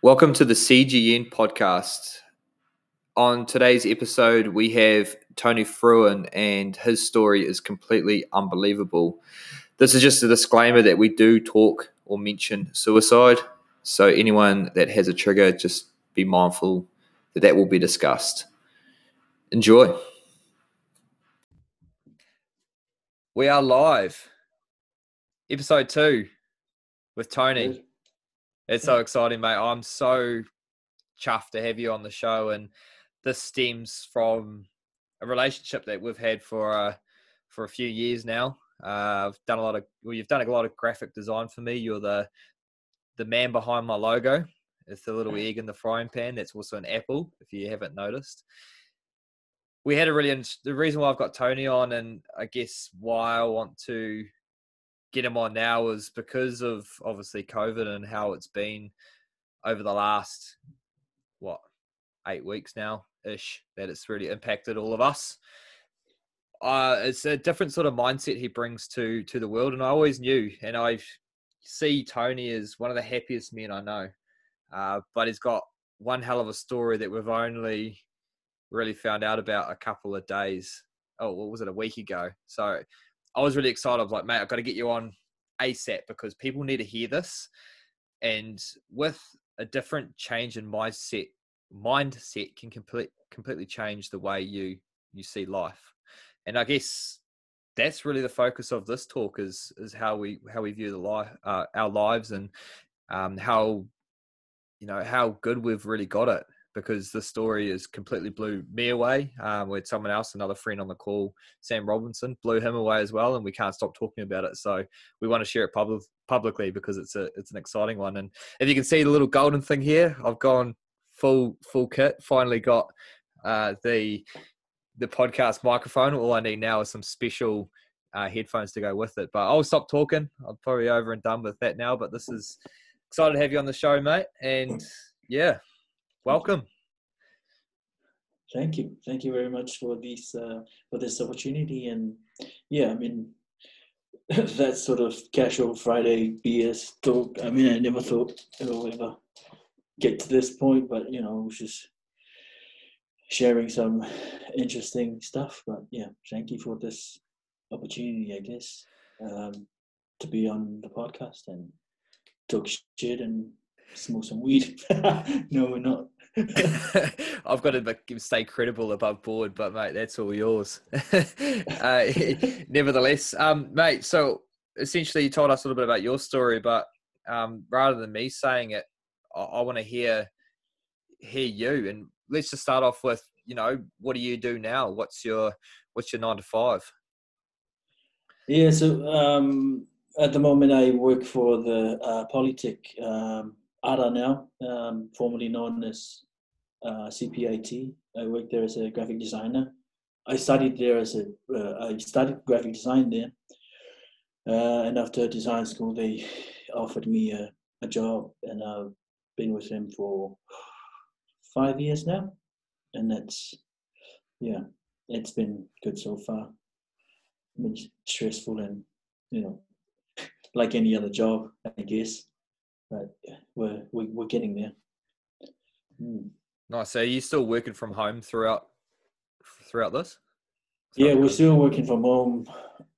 Welcome to the CGN podcast. On today's episode, we have Tony Fruean, and his story is completely unbelievable. This is just a disclaimer that we do talk or mention suicide, so anyone that has a trigger, just be mindful that that will be discussed. Enjoy. We are live. Episode 2 with Tony. It's so exciting, mate. I'm so chuffed to have you on the show. And this stems from a relationship that we've had for a few years now. I've done a lot of, well, you've done a lot of graphic design for me. You're the man behind my logo. It's the little egg in the frying pan. That's also an apple, if you haven't noticed. We had a really, the reason why I've got Tony on, and I guess why I want to get him on now, is because of obviously COVID and how it's been over the last 8 weeks now ish that it's really impacted all of us. It's a different sort of mindset he brings to the world, and I always knew, and I see Tony as one of the happiest men I know, but he's got one hell of a story that we've only really found out about a couple of days, a week ago. So I was really excited. I was like, mate, I've got to get you on ASAP because people need to hear this. And with a different change in mindset can completely change the way you see life. And I guess that's really the focus of this talk is how we view our lives, and how good we've really got it, because the story has completely blew me away. We had someone else, another friend on the call, Sam Robinson, blew him away as well, and we can't stop talking about it. So we want to share it publicly because it's an exciting one. And if you can see the little golden thing here, I've gone full kit, finally got the podcast microphone. All I need now is some special headphones to go with it. But I'll stop talking. I'm probably over and done with that now, but this is excited to have you on the show, mate. And yeah. Welcome. Thank you very much for this opportunity. And yeah, I mean, that sort of casual Friday BS talk, I mean, I never thought it'll ever get to this point, but you know, just sharing some interesting stuff. But yeah, thank you for this opportunity, I guess, to be on the podcast and talk shit and smoke some weed. No, we're not. I've got to stay credible above board, but mate, that's all yours. Nevertheless, mate, so essentially you told us a little bit about your story, but rather than me saying it, I want to hear you. And let's just start off with, you know, what do you do now? What's your 9 to 5? Yeah, so at the moment I work for the Polytech, Ada now, formerly known as CPIT. I worked there as a graphic designer. I studied graphic design there, and after design school they offered me a job, and I've been with them for 5 years now, and it's been good so far. I mean, stressful and you know, like any other job, I guess. But we're getting there. Mm. Nice. So are you still working from home throughout this? Yeah, we're still working from home.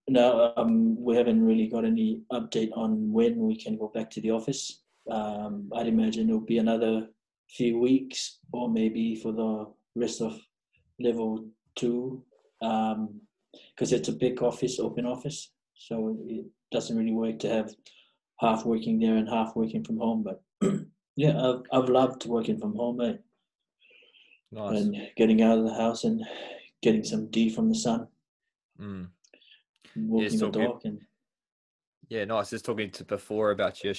Now, we haven't really got any update on when we can go back to the office. I'd imagine it'll be another few weeks, or maybe for the rest of level 2, because it's a big office, open office. So it doesn't really work to have half working there and half working from home, but yeah, I've loved working from home, mate. Nice. And getting out of the house and getting some D from the sun. Mm. Walking the dog. Yeah, nice. Just talking to before about your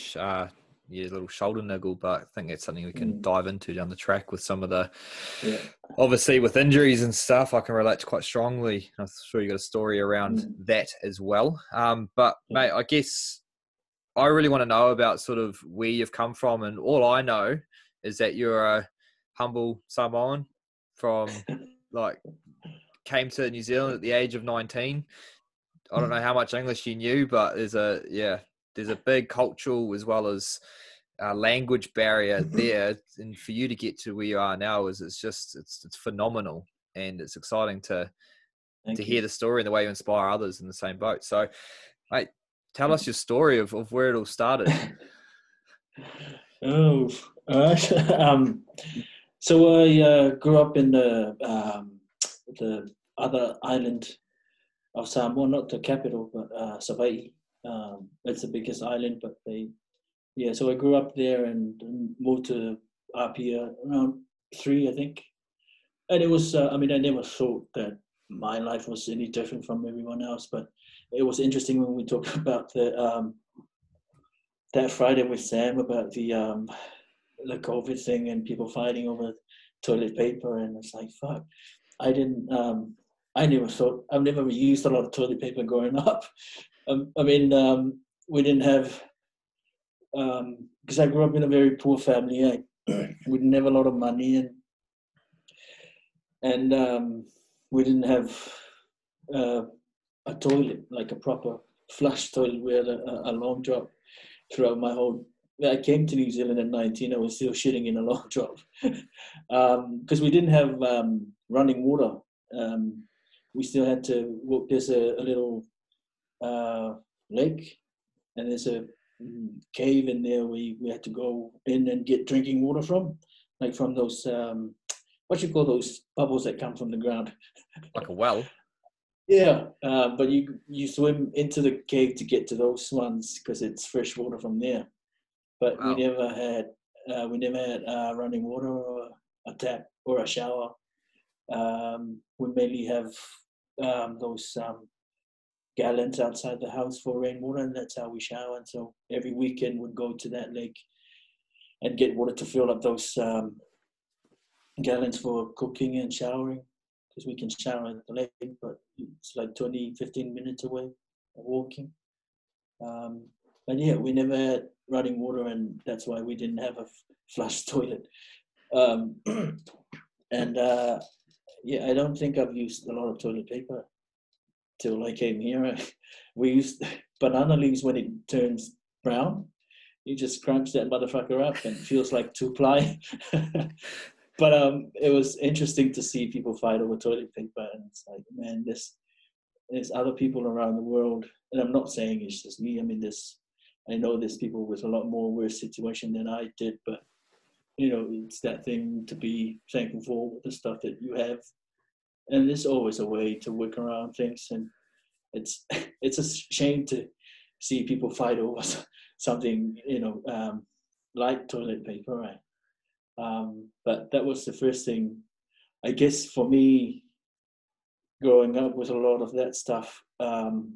little shoulder niggle, but I think that's something we can dive into down the track with some of the, obviously with injuries and stuff, I can relate to quite strongly. I'm sure you got a story around that as well. But mate, I guess I really want to know about sort of where you've come from, and all I know is that you're a humble Samoan came to New Zealand at the age of 19. I don't know how much English you knew, but there's a big cultural as well as language barrier there, and for you to get to where you are now is it's phenomenal, and it's exciting to hear the story and the way you inspire others in the same boat. So, mate, tell us your story of where it all started. Oh, all right. So I grew up in the other island of Samoa, not the capital, but Savai'i. It's the biggest island, but so I grew up there and moved to Apia around 3, I think. And it was, I never thought that my life was any different from everyone else, but it was interesting when we talked about the that Friday with Sam about the COVID thing and people fighting over toilet paper, and it's like, fuck, I didn't, I've never used a lot of toilet paper growing up. We didn't have, because I grew up in a very poor family, we didn't have a lot of money, and we didn't have a toilet, like a proper flush toilet. We had a long drop throughout my whole. I came to New Zealand at 19. I was still shitting in a long drop because we didn't have running water. We still had to walk. There's a little lake, and there's a cave in there where we had to go in and get drinking water from, like from those what you call those bubbles that come from the ground, like a well. Yeah, but you swim into the cave to get to those ones because it's fresh water from there. But wow. We never had running water or a tap or a shower. We mainly have those gallons outside the house for rainwater, and that's how we shower. And so every weekend we'd go to that lake and get water to fill up those gallons for cooking and showering, because we can shower at the lake, but it's like 15 minutes away walking. We never had running water, and that's why we didn't have a flush toilet. I don't think I've used a lot of toilet paper till I came here. We used banana leaves when it turns brown. You just crunch that motherfucker up and it feels like 2-ply. But it was interesting to see people fight over toilet paper, and it's like, man, there's other people around the world, and I'm not saying it's just me. I know there's people with a lot more worse situation than I did, but it's that thing to be thankful for the stuff that you have, and there's always a way to work around things. And it's a shame to see people fight over something, like toilet paper, right? But that was the first thing, I guess, for me, growing up with a lot of that stuff.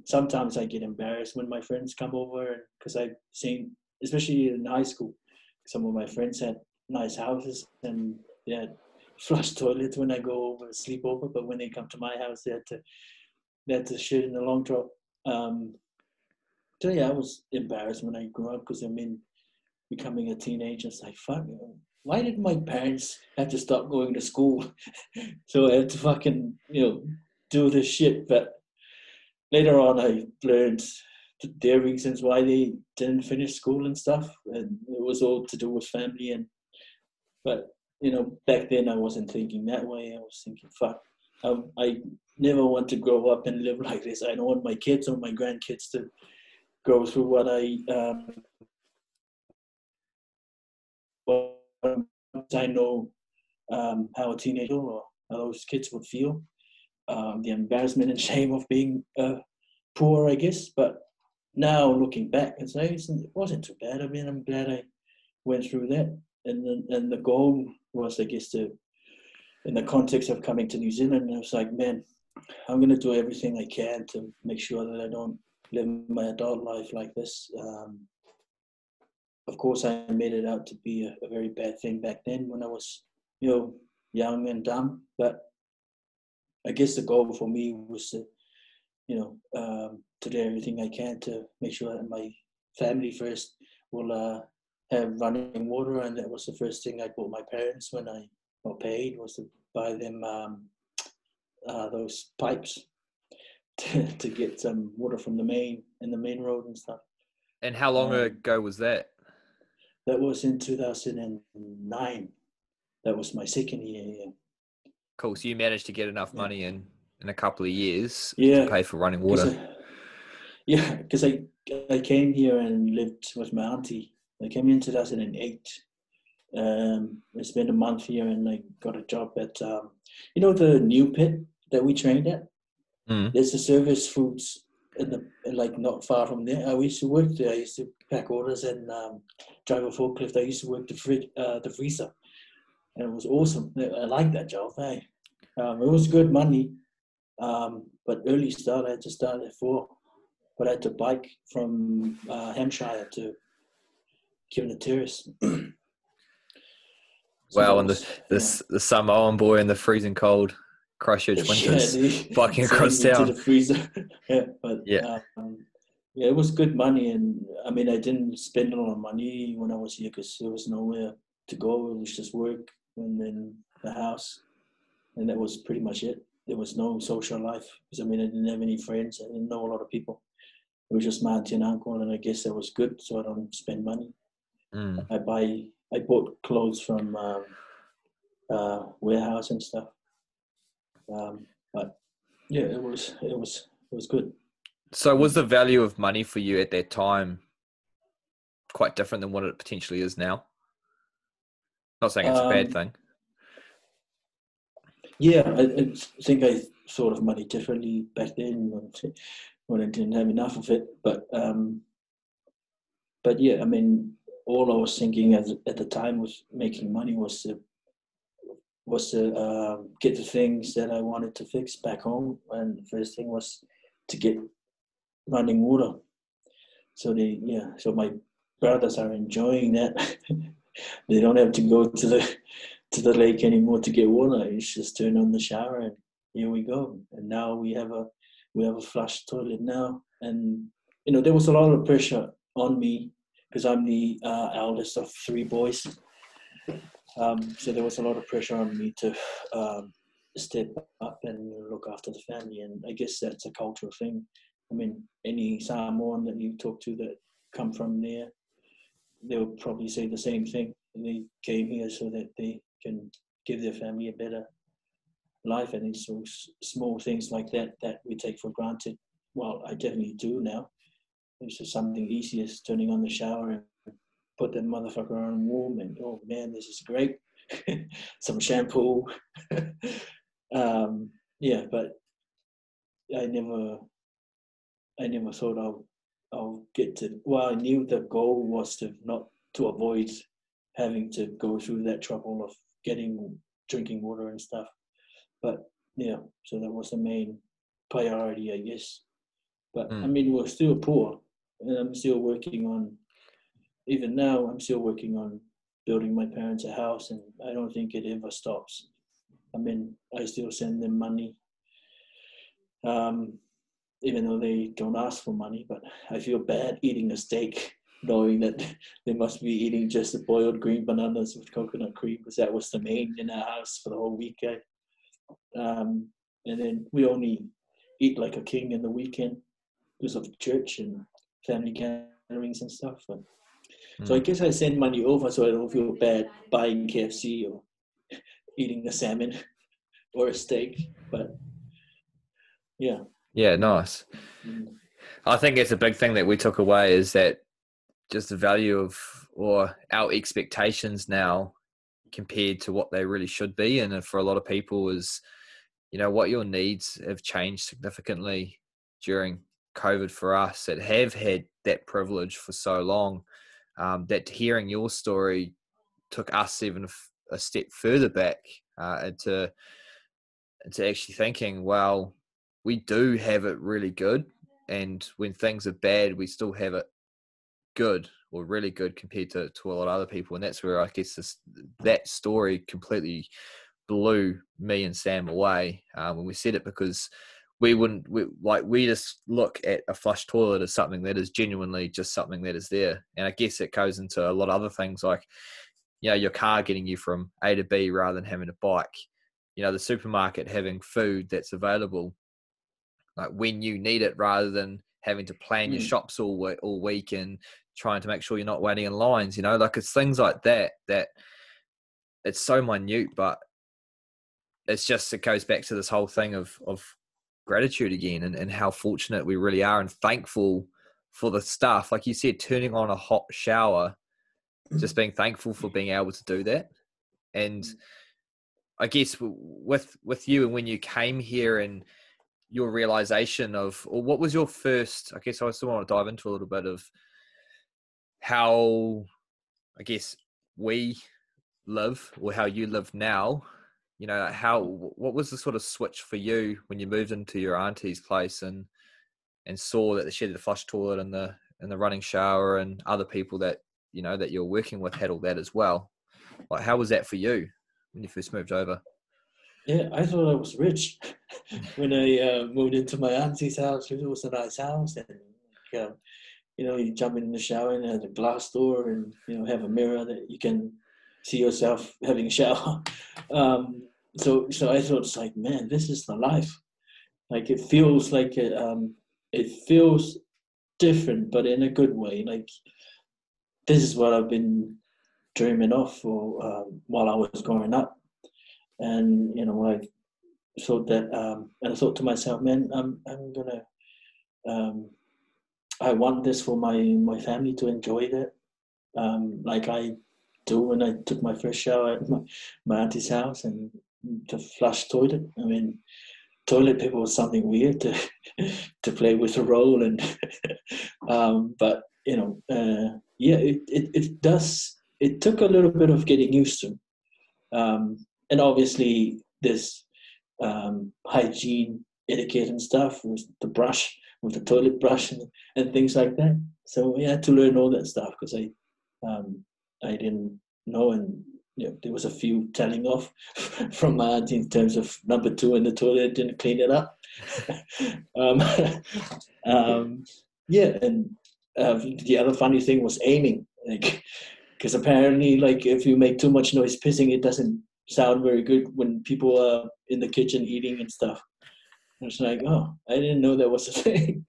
Sometimes I get embarrassed when my friends come over, because I've seen, especially in high school, some of my friends had nice houses and they had flush toilets when I go over, sleep over. But when they come to my house, they had to shit in the long drop. I was embarrassed when I grew up, because becoming a teenager, it's like, fuck, why did my parents have to stop going to school? So I had to fucking, do this shit. But later on, I learned their reasons why they didn't finish school and stuff. And it was all to do with family. But back then I wasn't thinking that way. I was thinking, fuck, I never want to grow up and live like this. I don't want my kids or my grandkids to go through what I know how a teenager or how those kids would feel, the embarrassment and shame of being poor, I guess. But now looking back and say it wasn't too bad. I'm glad I went through that. And the goal was, I guess, in the context of coming to New Zealand, I was like, man, I'm going to do everything I can to make sure that I don't live my adult life like this. Of course, I made it out to be a very bad thing back then when I was, young and dumb. But I guess the goal for me was to, to do everything I can to make sure that my family first will have running water. And that was the first thing I bought my parents when I got paid, was to buy them those pipes to get some water from the main road and stuff. And how long ago was that? That was in 2009. That was my second year. Yeah. Cool. So you managed to get enough money in a couple of years to pay for running water. Because I came here and lived with my auntie. I came in 2008. I spent a month here and I got a job at, you know, the new pit that we trained at? Mm. There's a Service Foods like not far from there. I used to work there. I used to pack orders and drive a forklift. I used to work the freezer. And it was awesome. I liked that job. Eh? It was good money. But early start, I had to start at 4. But I had to bike from Hampshire to Kewenataris. Wow, and the Samoan boy in the freezing cold Christchurch winters, biking across town. To the freezer. It was good money, and I mean, I didn't spend a lot of money when I was here because there was nowhere to go. It was just work and then the house, and that was pretty much it. There was no social life because I mean, I didn't have any friends. I didn't know a lot of people. It was just my auntie and uncle, and I guess that was good. So I don't spend money. Mm. I bought clothes from warehouse and stuff. But yeah, it was good. So was the value of money for you at that time quite different than what it potentially is now? Not saying it's a bad thing. Yeah, I think I thought of money differently back then when I didn't have enough of it. But yeah, I mean, all I was thinking at the time was making money was to get the things that I wanted to fix back home. And the first thing was to get running water. So my brothers are enjoying that. They don't have to go to the lake anymore to get water. It's just turn on the shower and here we go. And now we have a flush toilet now. And you know, there was a lot of pressure on me because I'm the eldest of 3 boys. So there was a lot of pressure on me to step up and look after the family. And I guess that's a cultural thing. I mean, any Samoan that you talk to that come from there, they will probably say the same thing. They came here so that they can give their family a better life. And it's all small things like that we take for granted. Well, I definitely do now. It's just something easy as turning on the shower and put that motherfucker on warm and, oh man, this is great. Some shampoo. But I never thought I'll get to. Well, I knew the goal was to avoid having to go through that trouble of drinking water and stuff. But yeah, so that was the main priority, I guess. But I mean, we're still poor, and I'm still working on. Even now, I'm still working on building my parents a house, and I don't think it ever stops. I mean, I still send them money, even though they don't ask for money. But I feel bad eating a steak, knowing that they must be eating just the boiled green bananas with coconut cream, because that was the main in our house for the whole weekend. And then we only eat like a king in the weekend because of church and family gatherings and stuff. But so I guess I send money over so I don't feel bad buying KFC or eating a salmon or a steak. But yeah. Yeah, nice. I think it's a big thing that we took away is that just the value of or our expectations now compared to what they really should be. And for a lot of people is, you know, what your needs have changed significantly during COVID for us that have had that privilege for so long. That hearing your story took us even a step further back into actually thinking, well, we do have it really good, and when things are bad, we still have it good or really good compared to a lot of other people. And that's where I guess that story completely blew me and Sam away when we said it, because we just look at a flush toilet as something that is genuinely just something that is there. And I guess it goes into a lot of other things, like, you know, your car getting you from A to B rather than having a bike, you know, the supermarket having food that's available like when you need it rather than having to plan your shops all week and trying to make sure you're not waiting in lines, you know, like it's things like that, that it's so minute, but it's just, it goes back to this whole thing of gratitude again, and how fortunate we really are and thankful for the stuff. Like you said, turning on a hot shower, just being thankful for being able to do that. And I guess with you and when you came here and your realization of, or what was your first, I guess I still want to dive into a little bit of how, I guess, we live or how you live now, you know, how, what was the sort of switch for you when you moved into your auntie's place and saw that she had the flush toilet and the running shower, and other people that, you know, that you're working with had all that as well. Like, how was that for you when you first moved over? Yeah, I thought I was rich when I moved into my auntie's house. It was a nice house, and you know, you jump in the shower and have a glass door, and you know, have a mirror that you can see yourself having a shower. So I thought, it's like, man, this is the life. Like, it feels like it feels different, but in a good way. Like, this is what I've been dreaming of for while I was growing up. And you know, I thought that, and I thought to myself, man, I'm gonna, I want this for my family to enjoy that, like I do when I took my first shower at my auntie's house and the flush toilet. I mean, toilet paper was something weird to play with a roll, and but you know, yeah, it does. It took a little bit of getting used to. And obviously this hygiene etiquette and stuff with the brush, with the toilet brush and things like that. So we had to learn all that stuff because I didn't know, and you know, there was a few telling off from my auntie in terms of number 2 in the toilet, didn't clean it up. Yeah, and the other funny thing was aiming, like, because apparently, like, if you make too much noise pissing, it doesn't sound very good when people are in the kitchen eating and stuff. And it's like, oh, I didn't know that was a thing.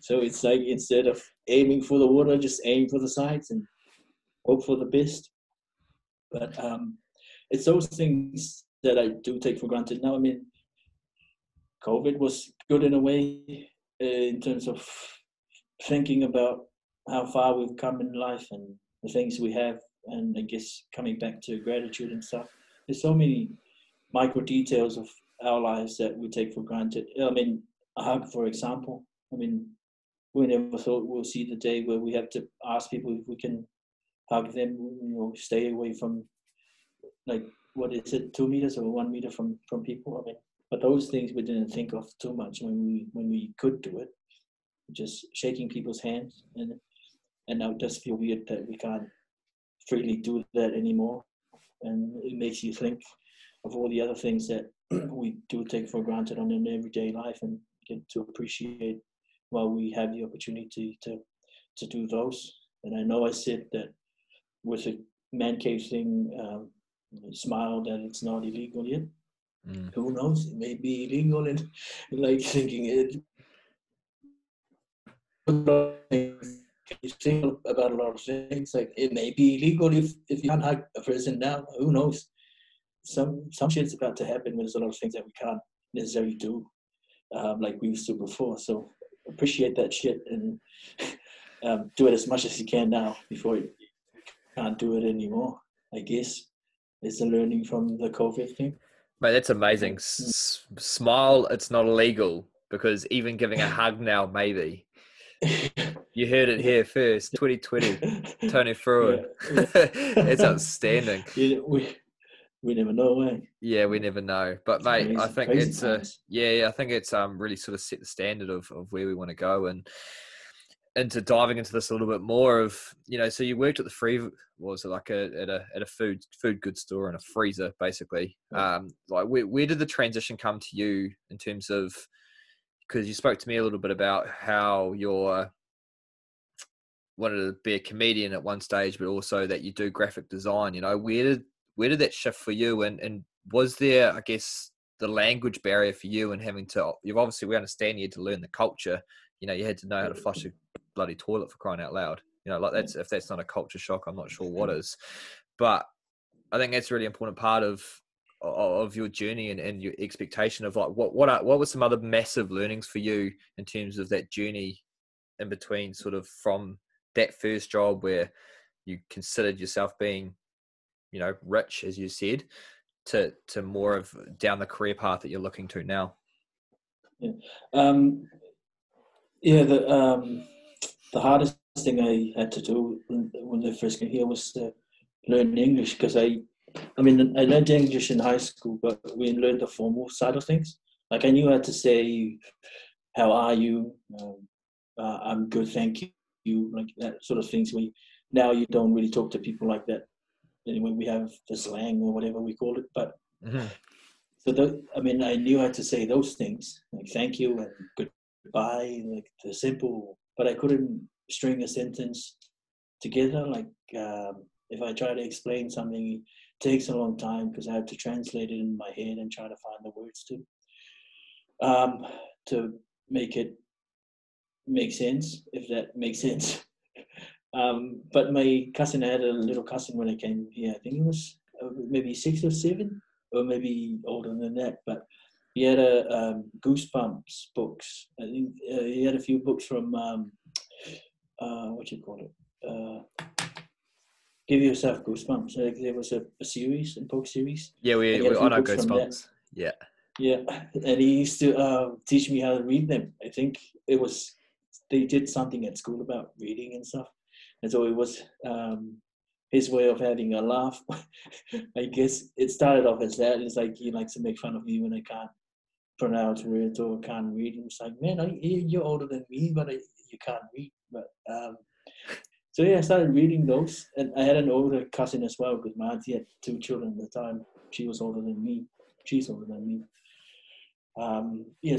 So it's like, instead of aiming for the water, just aim for the sides and hope for the best. But it's those things that I do take for granted now. I mean, COVID was good in a way, in terms of thinking about how far we've come in life and the things we have, and I guess coming back to gratitude and stuff. There's so many micro details of our lives that we take for granted. I mean, a hug, for example. I mean, we never thought we'll see the day where we have to ask people if we can hug them, you know, stay away from, like, what is it, 2 meters or 1 meter from people? I mean, but those things we didn't think of too much when we could do it. Just shaking people's hands, and now it does feel weird that we can't freely do that anymore. And it makes you think of all the other things that we do take for granted on an everyday life, and get to appreciate while we have the opportunity to do those. And I know I said that with the man cave thing, smile, that it's not illegal yet. Mm. Who knows? It may be illegal, and like thinking it. You think about a lot of things, like it may be illegal if you can't hug a person now. Who knows? Some shit's about to happen when there's a lot of things that we can't necessarily do, like we used to before. So appreciate that shit, and do it as much as you can now before you can't do it anymore. I guess it's a learning from the COVID thing. Mate, that's amazing. Smile, it's not illegal, because even giving a hug now, maybe. You heard it here first, 2020, Tony Fruean. Yeah. It's outstanding. Yeah, we never know, eh? Yeah, we never know. But it's mate, amazing, I think it's times. I think it's really sort of set the standard of where we want to go, and into diving into this a little bit more of, you know, so you worked at the at a food goods store in a freezer, basically. Right. Like where did the transition come to you in terms of, because you spoke to me a little bit about how you wanted to be a comedian at one stage, but also that you do graphic design, you know, where did that shift for you? And was there, I guess, the language barrier for you, and having to, you've obviously, we understand you had to learn the culture, you know, you had to know how to flush a bloody toilet, for crying out loud. You know, like that's, if that's not a culture shock, I'm not sure what is. But I think that's a really important part of your journey and your expectation of like, what were some other massive learnings for you in terms of that journey in between, sort of from that first job where you considered yourself being, you know, rich, as you said, to more of down the career path that you're looking to now? Yeah. The hardest thing I had to do when I first came here was to learn English, because I mean, I learned English in high school, but we learned the formal side of things. Like, I knew how to say, how are you? I'm good, thank you. Like, that sort of things. Now you don't really talk to people like that. Anyway, we have the slang or whatever we call it. But I knew how to say those things, like thank you and goodbye, like the simple. But I couldn't string a sentence together. Like, if I try to explain something, it takes a long time because I have to translate it in my head and try to find the words to make it make sense, if that makes sense. But my cousin, I had a little cousin when I came here. I think he was maybe 6 or 7, or maybe older than that. But he had a Goosebumps books. I think he had a few books from Give Yourself Goosebumps. Like, there was a series, a book series. Yeah, we all know Goosebumps. Yeah. Yeah, and he used to teach me how to read them. I think it was, they did something at school about reading and stuff. And so it was his way of having a laugh. I guess it started off as that. It's like he likes to make fun of me when I can't pronounce words or can't read. And it's like, man, you're older than me, but you can't read. But so yeah, I started reading those. And I had an older cousin as well, because my auntie had 2 children at the time. She was older than me. She's older than me.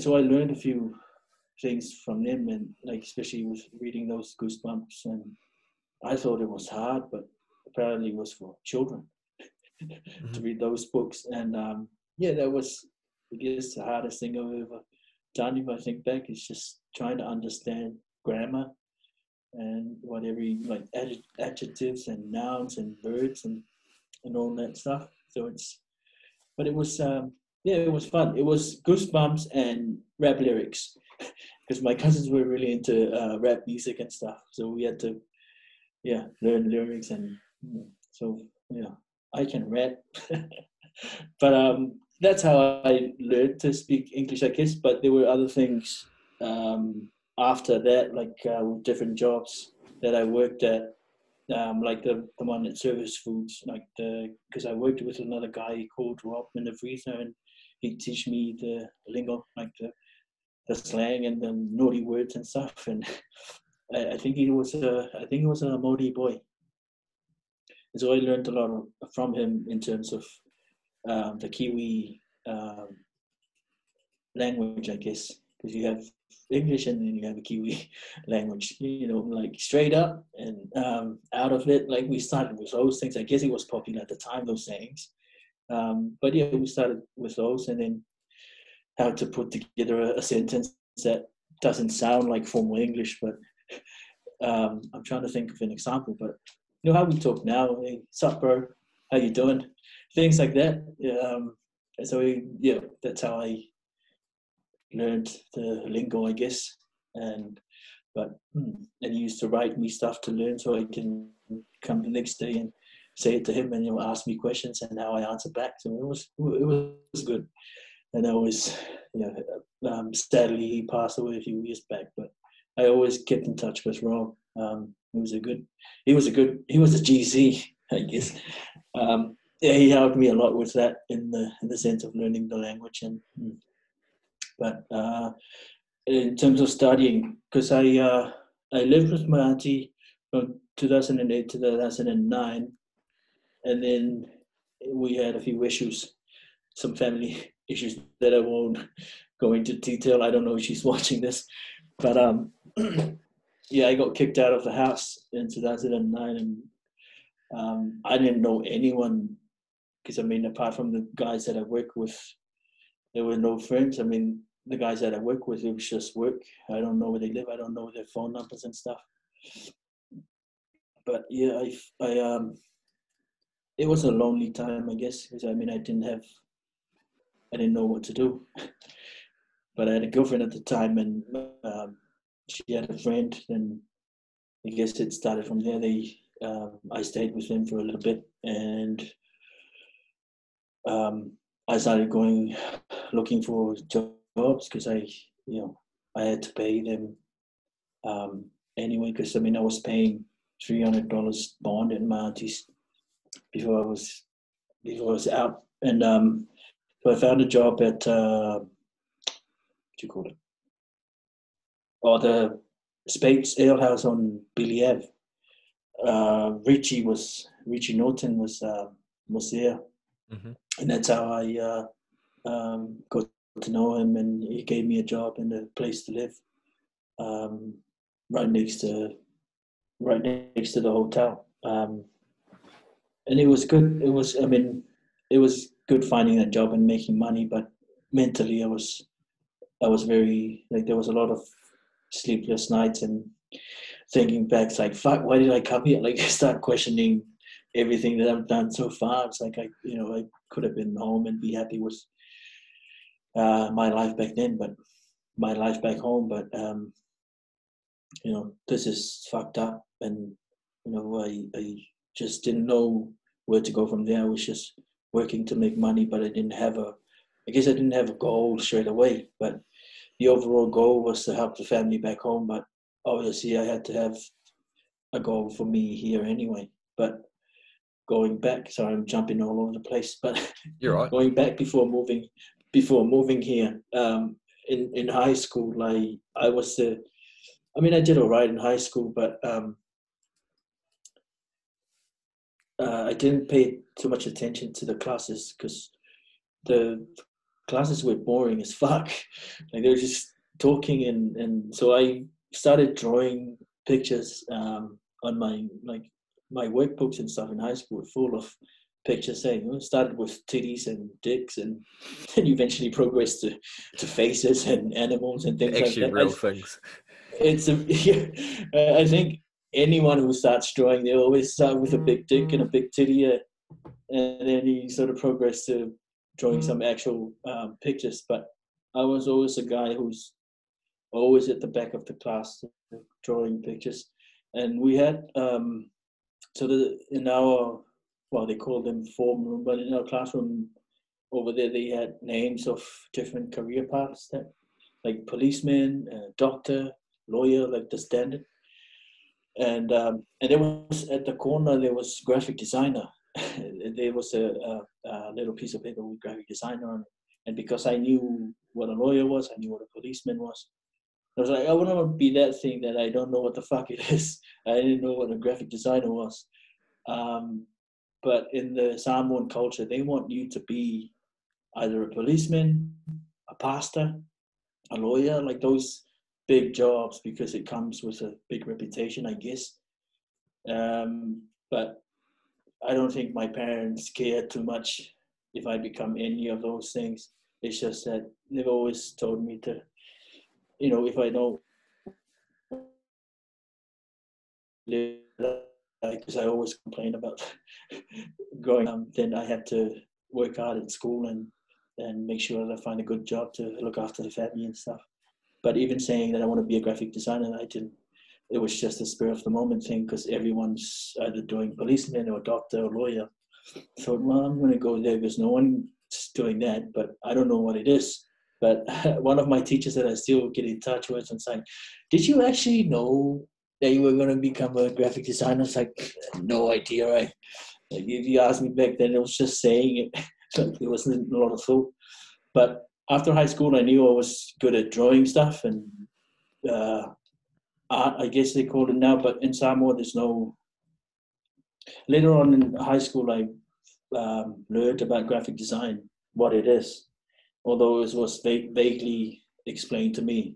So I learned a few things from them, and like especially with reading those Goosebumps, and I thought it was hard, but apparently it was for children to read those books. And that was, I guess, the hardest thing I've ever done, if I think back, is just trying to understand grammar and what every, like, adjectives and nouns and verbs and all that stuff. So it's, but it was it was fun. It was Goosebumps and rap lyrics, because my cousins were really into rap music and stuff. So we had to, learn lyrics, and I can rap. But that's how I learned to speak English, I guess. But there were other things after that, like with different jobs that I worked at, like the one at Service Foods, because I worked with another guy called Rob in the freezer, and he'd teach me the lingo, like the slang and the naughty words and stuff. And I think he was a Maori boy. And so I learned a lot from him in terms of the Kiwi language, I guess, because you have English and then you have a Kiwi language, like straight up and out of it. Like, we started with those things. I guess it was popular at the time, those sayings. We started with those, and then how to put together a sentence that doesn't sound like formal English, but I'm trying to think of an example. But you know how we talk now, hey, sup bro, how you doing? Things like that. That's how I learned the lingo, I guess. And he used to write me stuff to learn, so I can come the next day and say it to him, and he'll ask me questions, and now I answer back. So it was good. And I always, sadly, he passed away a few years back, but I always kept in touch with Rob. He was a GC, I guess. He helped me a lot with that in the sense of learning the language. And but in terms of studying, because I lived with my auntie from 2008 to 2009, and then we had a few issues, some family issues that I won't go into detail. I don't know if she's watching this, but I got kicked out of the house in 2009, and I didn't know anyone, because I mean, apart from the guys that I work with, there were no friends. I mean, the guys that I work with, it was just work. I don't know where they live. I don't know their phone numbers and stuff. But yeah, it was a lonely time, I guess, because I mean, I didn't know what to do. But I had a girlfriend at the time, and she had a friend, and I guess it started from there. I stayed with them for a little bit, and I started looking for jobs because I had to pay them anyway, because I mean, I was paying $300 bond at my auntie's before I was out, and so I found a job at what do you call it? Oh, the Spates Ale House on Billy Ave. Richie Norton was there, mm-hmm. And that's how I got to know him, and he gave me a job and a place to live, right next to the hotel, and it was good. It was good finding that job and making money, but mentally I was very, like, there was a lot of sleepless nights and thinking back, it's like, fuck, why did I come here? Like, I start questioning everything that I've done so far. It's like, I could have been home and be happy with my life back then, but my life back home. But, this is fucked up. And, I just didn't know where to go from there. I was just working to make money, but I didn't have a goal straight away. But the overall goal was to help the family back home. But obviously, I had to have a goal for me here anyway. But going back, sorry, I'm jumping all over the place. But you're right. Going back before moving here, in high school, I did all right in high school, but I didn't pay too much attention to the classes because the classes were boring as fuck. Like, they were just talking, and so I started drawing pictures on my workbooks and stuff in high school, full of pictures saying, started with titties and dicks, and then eventually progressed to faces and animals and things actually like that. Real things. I think anyone who starts drawing, they always start with a big dick and a big titty, and then you sort of progress to drawing some actual pictures. But I was always a guy who's always at the back of the class drawing pictures, and we had in our, well, they called them form room, but in our classroom over there they had names of different career paths, that like policeman, doctor, lawyer, like the standard, and there was at the corner there was graphic designer. There was a little piece of paper with graphic designer on it, and because I knew what a lawyer was, I knew what a policeman was. I was like, I want to be that thing that I don't know what the fuck it is. I didn't know what a graphic designer was. But in the Samoan culture, they want you to be either a policeman, a pastor, a lawyer, like those big jobs, because it comes with a big reputation, I guess. But I don't think my parents cared too much if I become any of those things. It's just that they've always told me to, if I don't live, because I always complain about growing up, then I had to work hard at school and make sure that I find a good job to look after the family and stuff. But even saying that I want to be a graphic designer, I didn't. It was just a spur of the moment thing because everyone's either doing policeman or doctor or lawyer. So, well, I'm going to go there because no one's doing that, but I don't know what it is. But one of my teachers that I still get in touch with and saying, did you actually know that you were going to become a graphic designer? It's like, no idea, right? Like, if you asked me back then, it was just saying it. Like, there wasn't a lot of thought. But after high school, I knew I was good at drawing stuff and art, I guess they call it now. But in Samoa, there's no... Later on in high school, I learned about graphic design, what it is. Although it was vaguely explained to me.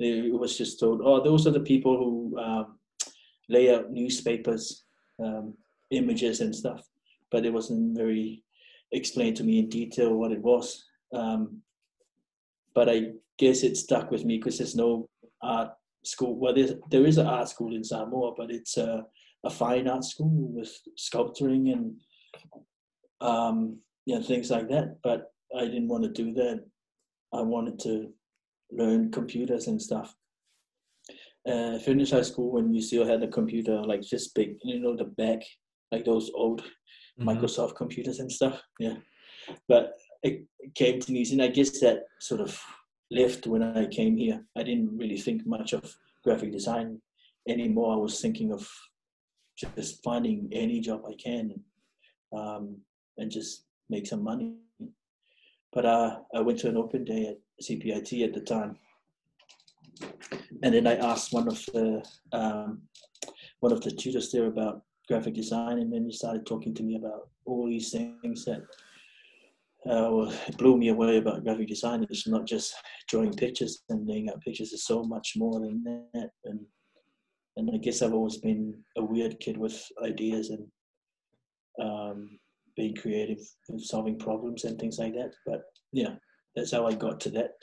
It was just told, oh, those are the people who lay out newspapers, images and stuff. But it wasn't very explained to me in detail what it was. But I guess it stuck with me because there's no art school. Well, there is an art school in Samoa, but it's a fine art school with sculpturing and things like that, but I didn't want to do that. I wanted to learn computers and stuff. Finished high school when you still had a computer like this big, you know, the back, like those old Microsoft computers and stuff. Yeah. But it came to New Zealand, I guess that sort of left when I came here. I didn't really think much of graphic design anymore. I was thinking of just finding any job I can and just make some money. But I went to an open day at CPIT at the time, and then I asked one of the tutors there about graphic design, and then he started talking to me about all these things that blew me away about graphic design. It's not just drawing pictures and laying out pictures; it's so much more than that. And I guess I've always been a weird kid with ideas and being creative and solving problems and things like that. But yeah, that's how I got to that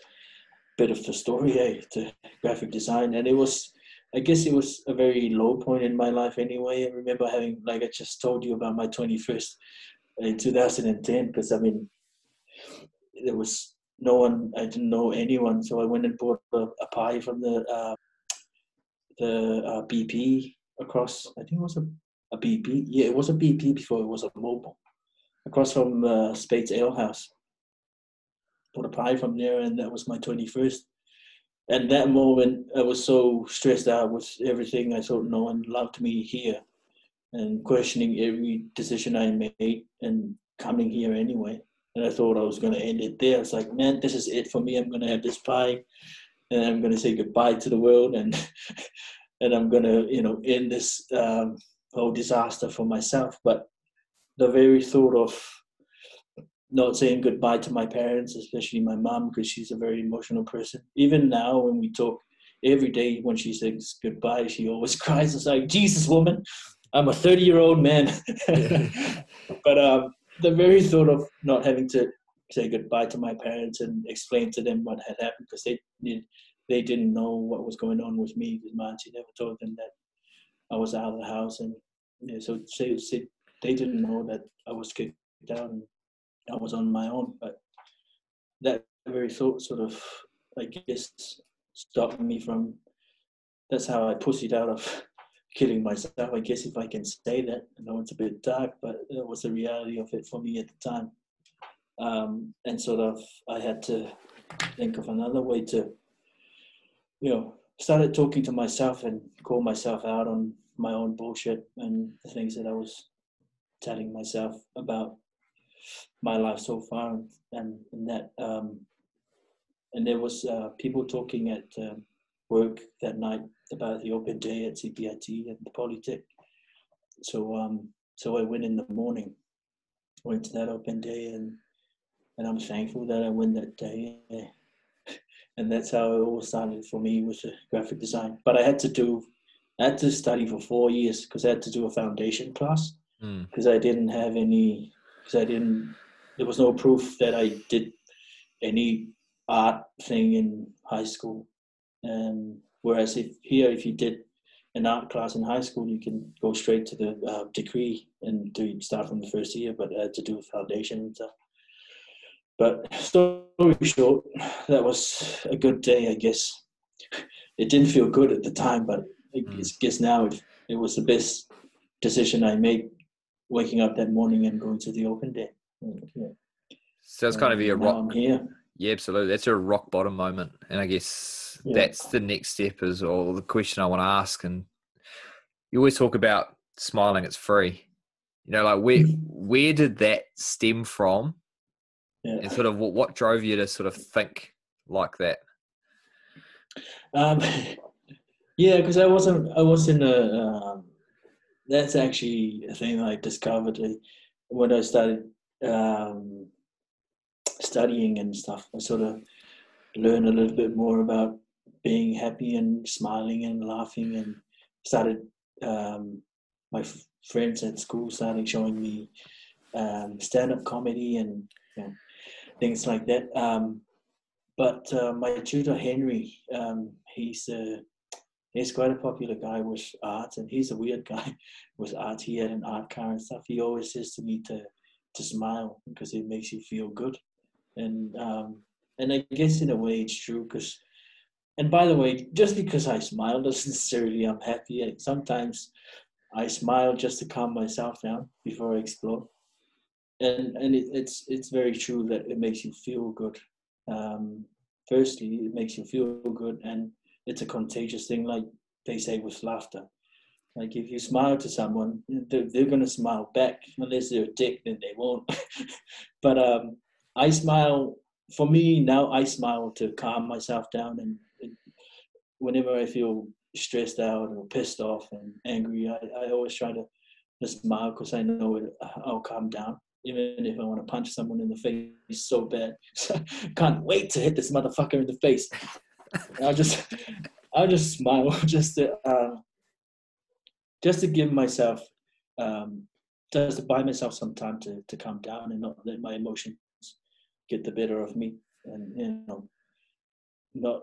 bit of the story, to graphic design. And it was a very low point in my life anyway. I remember having, like I just told you about, my 21st in 2010, because I mean, there was no one, I didn't know anyone. So I went and bought a pie from the BP across, I think it was a BP. Yeah, it was a BP before it was a mobile. Across from Spates Ale House. Put a pie from there, and that was my 21st. At that moment, I was so stressed out with everything. I thought no one loved me here, and questioning every decision I made, and coming here anyway. And I thought I was going to end it there. It's like, man, this is it for me. I'm going to have this pie, and I'm going to say goodbye to the world, and and I'm going to, you know, end this whole disaster for myself. But the very thought of not saying goodbye to my parents, especially my mom, because she's a very emotional person. Even now, when we talk every day, when she says goodbye, she always cries. It's like, Jesus, woman, I'm a 30-year-old man. Yeah. But the very thought of not having to say goodbye to my parents and explain to them what had happened, because they didn't know what was going on with me, because my auntie never told them that I was out of the house, and yeah, so they didn't know that I was kicked out and I was on my own. But that very thought sort of, I guess, stopped me from, that's how I pussied out of killing myself, I guess, if I can say that. I know it's a bit dark, but it was the reality of it for me at the time. And sort of, I had to think of another way to, you know, started talking to myself and call myself out on my own bullshit and the things that I was telling myself about my life so far, and that and there was people talking at work that night about the open day at CPIT and the Polytech. So I went in the morning, went to that open day, and I'm thankful that I went that day. And that's how it all started for me with the graphic design. But I had to study for 4 years, because I had to do a foundation class, because there was no proof that I did any art thing in high school. Whereas if you did an art class in high school, you can go straight to the degree and start from the first year, but I had to do a foundation and stuff. But story short, that was a good day, I guess. It didn't feel good at the time, but I guess now it was the best decision I made, waking up that morning and going to the open day. Yeah. So it's kind of a rock. Yeah, absolutely. That's a rock bottom moment. And I guess that's the next step is all the question I want to ask. And you always talk about smiling, it's free. You know, like where did that stem from? Yeah. And sort of what drove you to sort of think like that? Yeah, because I wasn't that's actually a thing I discovered when I started studying and stuff. I sort of learned a little bit more about being happy and smiling and laughing, and started my friends at school started showing me stand-up comedy and, you know, things like that. But my tutor Henry, he's He's quite a popular guy with art, and he's a weird guy with art. He had an art car and stuff. He always says to me to smile because it makes you feel good. And I guess in a way it's true, because, and by the way, just because I smile doesn't necessarily I'm happy. And sometimes I smile just to calm myself down before I explode. And it's very true that it makes you feel good. Firstly, it makes you feel good, and it's a contagious thing, like they say with laughter. Like if you smile to someone, they're going to smile back. Unless they're a dick, then they won't. But I smile, for me now, I smile to calm myself down. And whenever I feel stressed out or pissed off and angry, I always try to smile, because I know I'll calm down. Even if I want to punch someone in the face so bad. Can't wait to hit this motherfucker in the face. I'll just smile just to give myself, just to buy myself some time to calm down and not let my emotions get the better of me. And, you know, not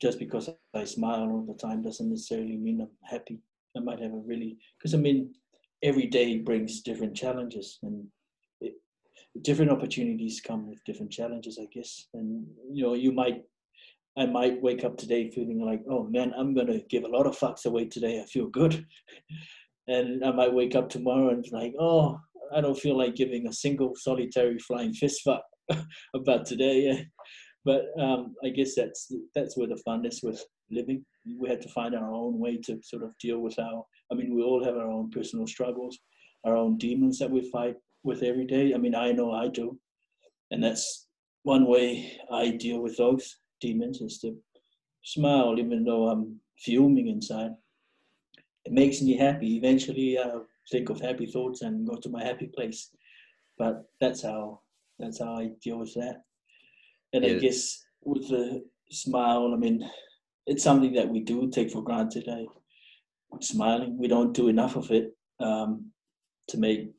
just because I smile all the time doesn't necessarily mean I'm happy. I might have because I mean, every day brings different challenges, and different opportunities come with different challenges, I guess. And, you know, I might wake up today feeling like, oh man, I'm going to give a lot of fucks away today. I feel good. And I might wake up tomorrow and be like, oh, I don't feel like giving a single solitary flying fist fuck about today. Yeah. But I guess that's where the fun is with living. We had to find our own way to sort of deal with we all have our own personal struggles, our own demons that we fight with every day. I mean, I know I do. And that's one way I deal with those demons, is to smile even though I'm fuming inside. It makes me happy. Eventually I'll think of happy thoughts and go to my happy place. But that's how I deal with that. And yeah. I guess with the smile, I mean, it's something that we do take for granted. Smiling, we don't do enough of it to make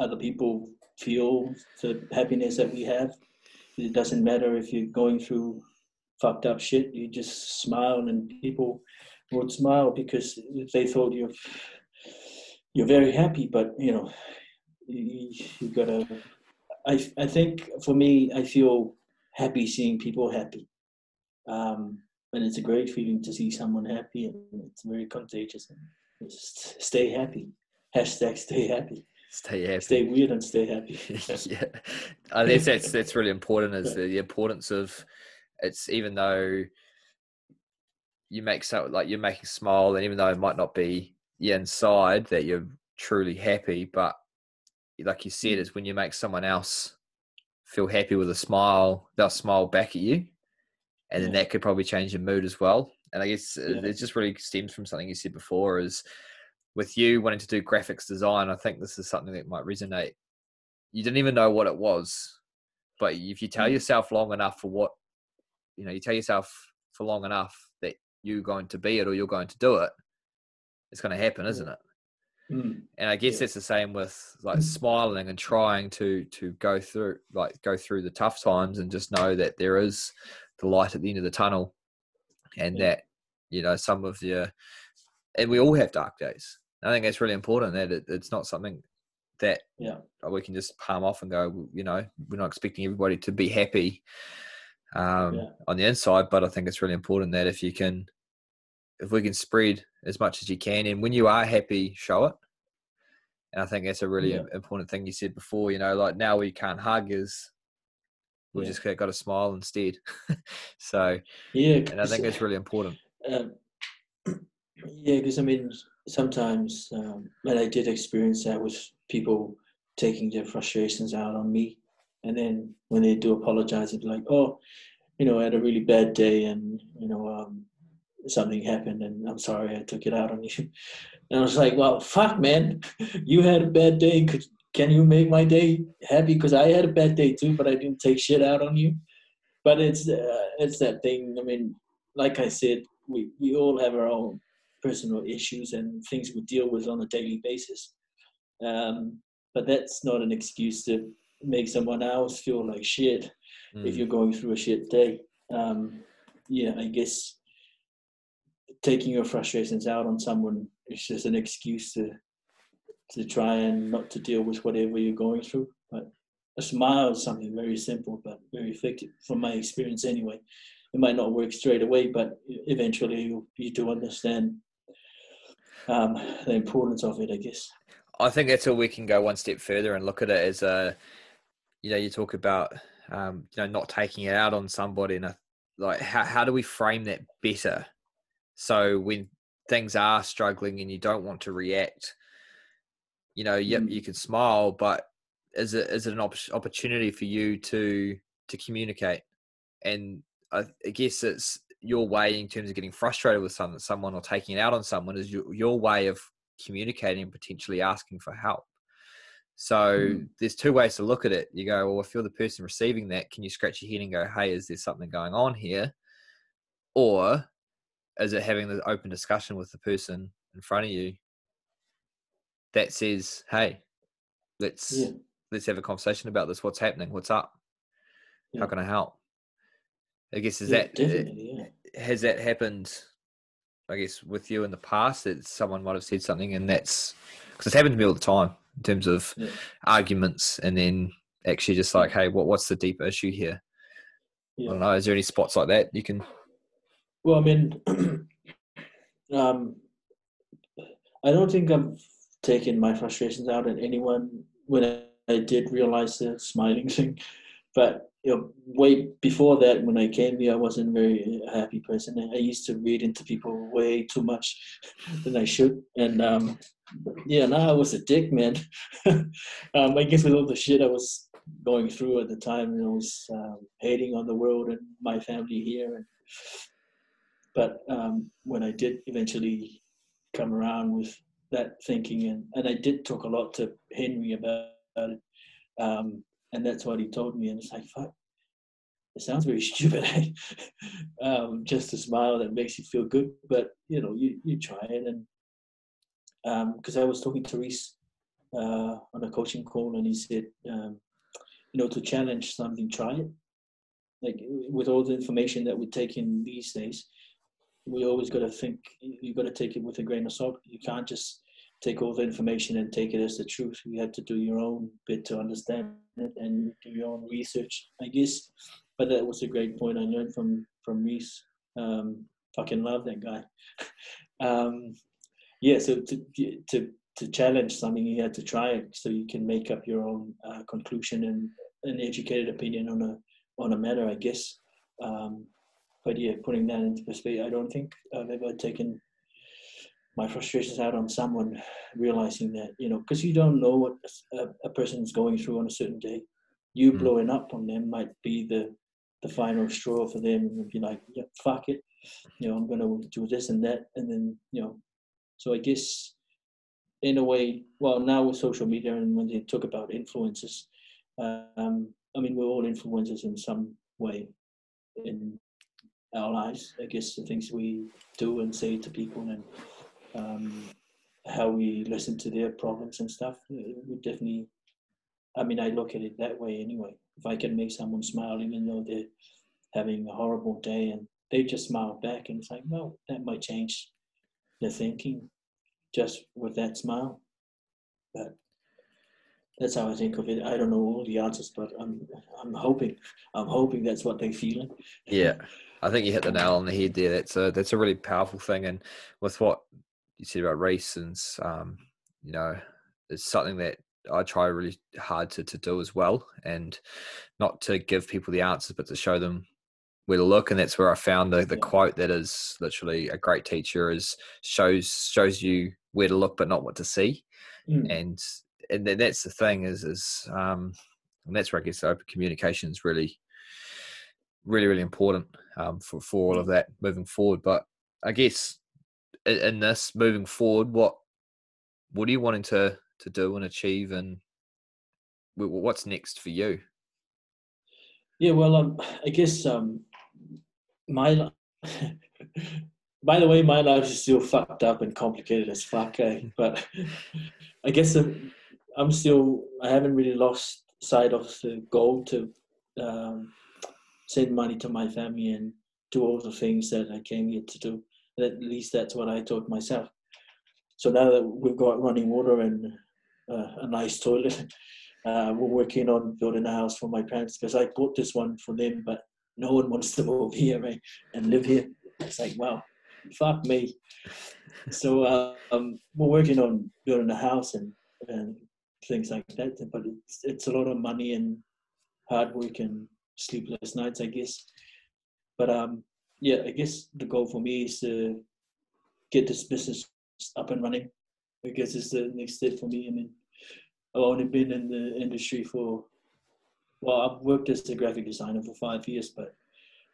other people feel the happiness that we have. It doesn't matter if you're going through fucked up shit, you just smile, and people would smile because they thought you're very happy. But, you know, you gotta, I think for me, I feel happy seeing people happy. And it's a great feeling to see someone happy, and it's very contagious. Just stay happy. # stay happy. Stay happy. Stay weird and stay happy. Yeah. I think that's really important, is the importance of, it's, even though you make something, like you're making a smile, and even though it might not be inside that you're truly happy, but like you said, is when you make someone else feel happy with a smile, they'll smile back at you. And then that could probably change your mood as well. And I guess it just really stems from something you said before, is with you wanting to do graphics design, I think this is something that might resonate. You didn't even know what it was, but if you tell yourself long enough that you're going to be it, or you're going to do it, it's going to happen, isn't it? Mm. And I guess that's the same with like smiling and trying to go through the tough times, and just know that there is the light at the end of the tunnel, and that, you know, and we all have dark days. I think that's really important, that it's not something that we can just palm off and go, you know, we're not expecting everybody to be happy on the inside. But I think it's really important that if we can spread as much as you can, and when you are happy, show it. And I think that's a really important thing you said before, you know, like now we can't hug, is we just got to smile instead. So, and I think that's really important. Because I mean, sometimes, and I did experience that with people taking their frustrations out on me. And then when they do apologize, it's like, oh, you know, I had a really bad day, and, you know, something happened, and I'm sorry I took it out on you. And I was like, well, fuck, man, you had a bad day. Can you make my day happy? Because I had a bad day too, but I didn't take shit out on you. But it's that thing. I mean, like I said, we all have our own personal issues and things we deal with on a daily basis. But that's not an excuse to make someone else feel like shit if you're going through a shit day. I guess taking your frustrations out on someone is just an excuse to try and not to deal with whatever you're going through. But a smile is something very simple but very effective, from my experience anyway. It might not work straight away, but eventually you do understand the importance of it, I guess. I think that's where we can go one step further and look at it as a, you know, you talk about, not taking it out on somebody, and like how do we frame that better? So when things are struggling and you don't want to react, you can smile, but is it an opportunity for you to communicate? And I guess it's your way, in terms of getting frustrated with someone or taking it out on someone, is your way of communicating and potentially asking for help. So there's two ways to look at it. You go, well, if you're the person receiving that, can you scratch your head and go, hey, is there something going on here? Or is it having the open discussion with the person in front of you that says, hey, let's have a conversation about this. What's happening? What's up? Yeah. How can I help? I guess has that happened, I guess, with you in the past, that someone might have said something, and that's because it's happened to me all the time in terms of arguments, and then actually just like, hey, what's the deeper issue here? Yeah. I don't know. Is there any spots like that you can? Well, I mean, I don't think I've taken my frustrations out on anyone when I did realize the smiling thing, but way before that, when I came here, I wasn't very happy person. I used to read into people way too much than I should, and I was a dick, man. I guess with all the shit I was going through at the time, I was hating on the world and my family here. But when I did eventually come around with that thinking, and I did talk a lot to Henry about it, and that's what he told me. And it's like, fuck, it sounds very stupid, just a smile that makes you feel good. But, you try it. And because I was talking to Reese on a coaching call, and he said, to challenge something, try it. Like, with all the information that we take in these days, we always got to think, you got to take it with a grain of salt. You can't just take all the information and take it as the truth. You have to do your own bit to understand it and do your own research, I guess. But that was a great point I learned from Reese. Fucking love that guy. So to challenge something, you have to try it, so you can make up your own conclusion and an educated opinion on a matter, I guess. Putting that into perspective, I don't think I've ever taken my frustrations out on someone, realizing that, because you don't know what a person is going through on a certain day. You blowing up on them might be the final straw for them, and be like, yeah, fuck it, I'm going to do this and that. And then, so I guess in a way, well, now with social media, and when they talk about influencers, we're all influencers in some way in our lives, I guess, the things we do and say to people, and how we listen to their problems and stuff. We definitely, I look at it that way anyway. If I can make someone smile, even though they're having a horrible day, and they just smile back, and it's like, well, that might change their thinking just with that smile. But that's how I think of it. I don't know all the answers, but I'm hoping that's what they're feeling. Yeah. I think you hit the nail on the head there. That's a really powerful thing. And with what you said about Reese, and it's something that I try really hard to do as well, and not to give people the answers, but to show them where to look. And that's where I found the quote that is literally a great teacher is shows you where to look, but not what to see. And that's the thing is and that's where I guess open communication is really important for all of that moving forward. But I guess in this moving forward, what are you wanting to do and achieve, and what's next for you? Yeah, well, I guess my by the way, my life is still fucked up and complicated as fuck, but I guess I haven't really lost sight of the goal to send money to my family and do all the things that I came here to do. At least that's what I taught myself. So now that we've got running water and a nice toilet, we're working on building a house for my parents, because I bought this one for them, but no one wants to move here, right, and live here. It's like, wow, fuck me. So we're working on building a house and things like that, but it's a lot of money and hard work and sleepless nights, I guess. But yeah, I guess the goal for me is to get this business up and running. I guess it's the next step for me. I mean, I've only been in the industry for, well, I've worked as a graphic designer for 5 years, but